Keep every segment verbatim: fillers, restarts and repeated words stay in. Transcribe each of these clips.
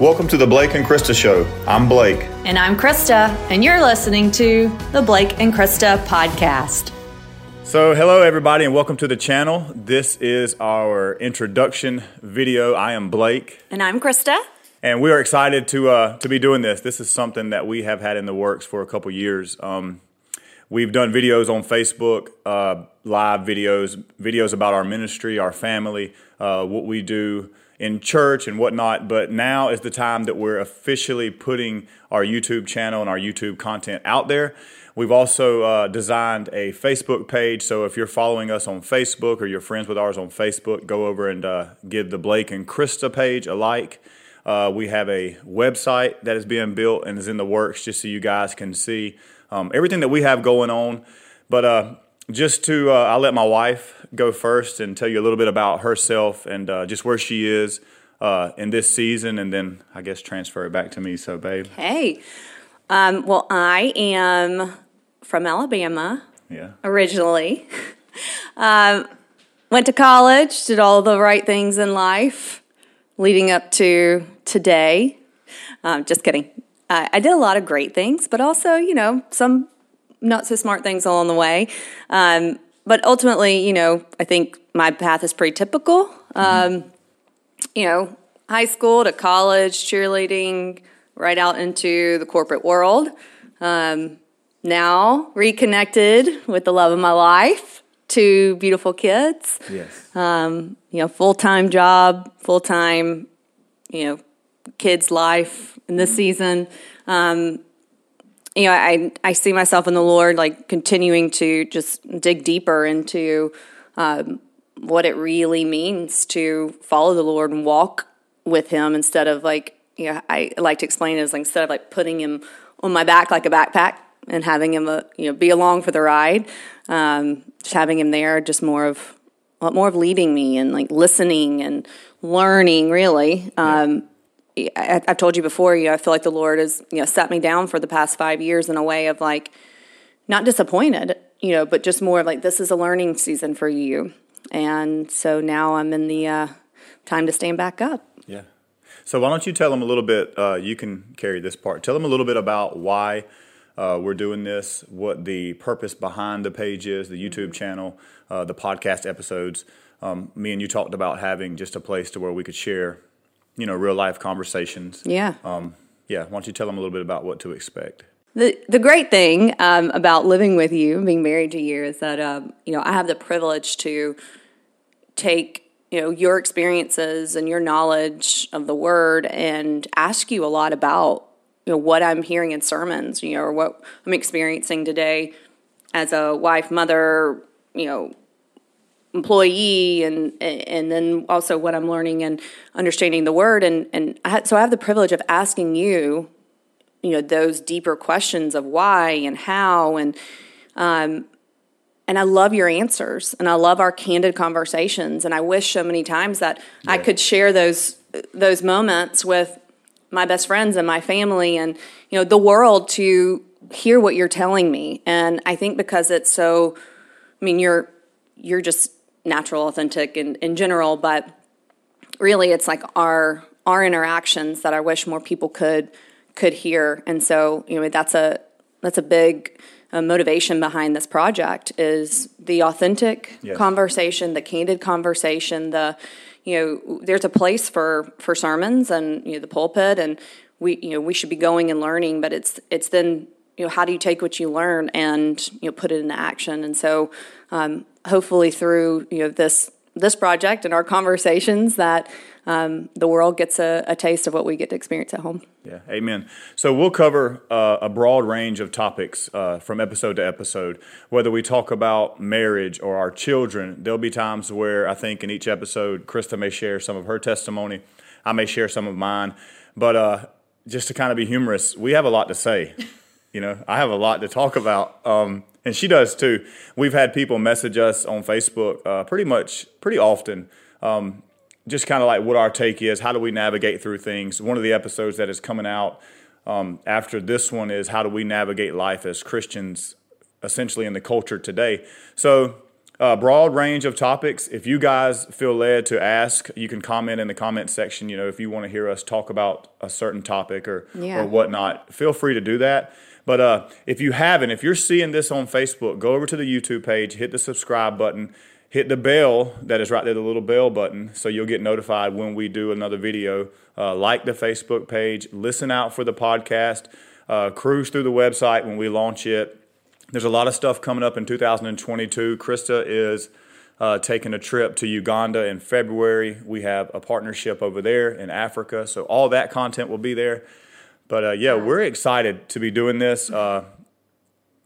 Welcome to the Blake and Krista Show. I'm Blake. And I'm Krista, and you're listening to the Blake and Krista Podcast. So hello, everybody, and welcome to the channel. This is our introduction video. I am Blake. And I'm Krista. And we are excited to uh, to be doing this. This is something that we have had in the works for a couple years. Um, we've done videos on Facebook, uh, live videos, videos about our ministry, our family, uh, what we do in church and whatnot. But now is the time that we're officially putting our YouTube channel and our YouTube content out there. We've also uh, designed a Facebook page. So if you're following us on Facebook or you're friends with ours on Facebook, go over and uh, give the Blake and Krista page a like. Uh, we have a website that is being built and is in the works just so you guys can see um, everything that we have going on. But uh, just to, uh, I'll let my wife go first and tell you a little bit about herself and uh, just where she is uh, in this season, and then I guess transfer it back to me. So, babe. Hey, um, well, I am from Alabama yeah. originally. um, went to college, did all the right things in life. Leading up to today, um, just kidding. I, I did a lot of great things, but also, you know, some not so smart things along the way. Um, but ultimately, you know, I think my path is pretty typical. Um, mm-hmm. You know, high school to college, cheerleading, right out into the corporate world. Um, now reconnected with the love of my life. Two beautiful kids. Yes. Um, you know, full-time job, full-time, you know, kids' life in this season. Um, you know, I I see myself in the Lord, like, continuing to just dig deeper into um, what it really means to follow the Lord and walk with Him instead of, like, you know, I like to explain it as, like, instead of, like, putting Him on my back like a backpack and having Him, uh, you know, be along for the ride. Um, just having Him there, just more of, a lot more of leading me and like listening and learning really. Um, yeah. I, I've told you before, you know, I feel like the Lord has, you know, set me down for the past five years in a way of like, not disappointed, you know, but just more of like, this is a learning season for you. And so now I'm in the, uh, time to stand back up. Yeah. So why don't you tell them a little bit, uh, you can carry this part, tell them a little bit about why Uh, we're doing this, what the purpose behind the page is, the YouTube channel, uh, the podcast episodes. Um, me and you talked about having just a place to where we could share, you know, real life conversations. Yeah. Um, yeah. Why don't you tell them a little bit about what to expect? The the great thing um, about living with you, being married to you, is that, um, you know, I have the privilege to take, you know, your experiences and your knowledge of the Word and ask you a lot about, you know, what I'm hearing in sermons, you know, or what I'm experiencing today as a wife, mother, you know, employee, and and then also what I'm learning and understanding the Word. And, and I ha- so I have the privilege of asking you, you know, those deeper questions of why and how. And um, and I love your answers, and I love our candid conversations. And I wish so many times that yeah. I could share those those moments with my best friends and my family and, you know, the world to hear what you're telling me. And I think because it's so, I mean, you're, you're just natural, authentic in, in general, but really it's like our, our interactions that I wish more people could, could hear. And so, you know, that's a, that's a big uh, motivation behind this project is the authentic yes. conversation, the candid conversation, the, you know, there's a place for, for sermons and, you know, the pulpit, and we, you know, we should be going and learning, but it's, it's then, you know, how do you take what you learn and, you know, put it into action? And so, um, hopefully through, you know, this, this project and our conversations that, um, the world gets a, a taste of what we get to experience at home. Yeah. Amen. So we'll cover uh, a broad range of topics uh, from episode to episode, whether we talk about marriage or our children. There'll be times where I think in each episode, Krista may share some of her testimony. I may share some of mine, but uh, just to kind of be humorous, we have a lot to say, you know, I have a lot to talk about. Um, and she does too. We've had people message us on Facebook uh, pretty much, pretty often, um, just kind of like what our take is, how do we navigate through things? One of the episodes that is coming out um, after this one is how do we navigate life as Christians, essentially in the culture today. So uh, broad range of topics. If you guys feel led to ask, you can comment in the comment section, you know, if you want to hear us talk about a certain topic or, yeah. or whatnot, feel free to do that. But uh, if you haven't, if you're seeing this on Facebook, go over to the YouTube page, hit the subscribe button, hit the bell that is right there, the little bell button, so you'll get notified when we do another video. Uh, like the Facebook page, listen out for the podcast, uh, cruise through the website when we launch it. There's a lot of stuff coming up in two thousand twenty-two. Krista is uh, taking a trip to Uganda in February. We have a partnership over there in Africa, so all that content will be there. But, uh, yeah, we're excited to be doing this. Uh,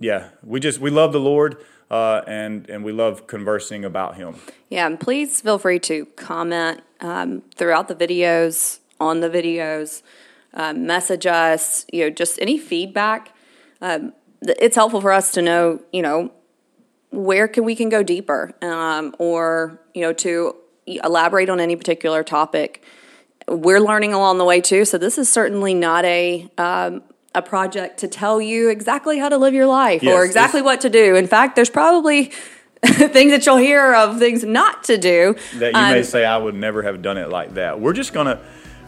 yeah, we just we love the Lord, uh, and, and we love conversing about him. Yeah, and please feel free to comment um, throughout the videos, on the videos, uh, message us, you know, just any feedback. Um, it's helpful for us to know, you know, where can we can go deeper um, or, you know, to elaborate on any particular topic. We're learning along the way too, so this is certainly not a um, a project to tell you exactly how to live your life yes, or exactly what to do. In fact, there's probably things that you'll hear of things not to do. That you um, may say, I would never have done it like that. We're just going to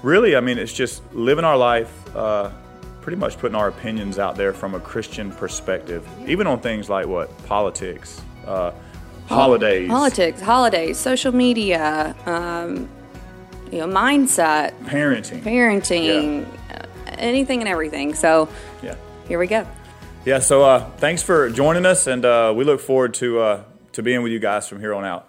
really, I mean, it's just living our life, uh, pretty much putting our opinions out there from a Christian perspective, yeah. even on things like what? Politics, uh, holidays. Politics, holidays, social media, um you know, mindset, parenting, parenting, yeah. anything and everything. So yeah, here we go. Yeah. So uh, thanks for joining us. And uh, we look forward to, uh, to being with you guys from here on out.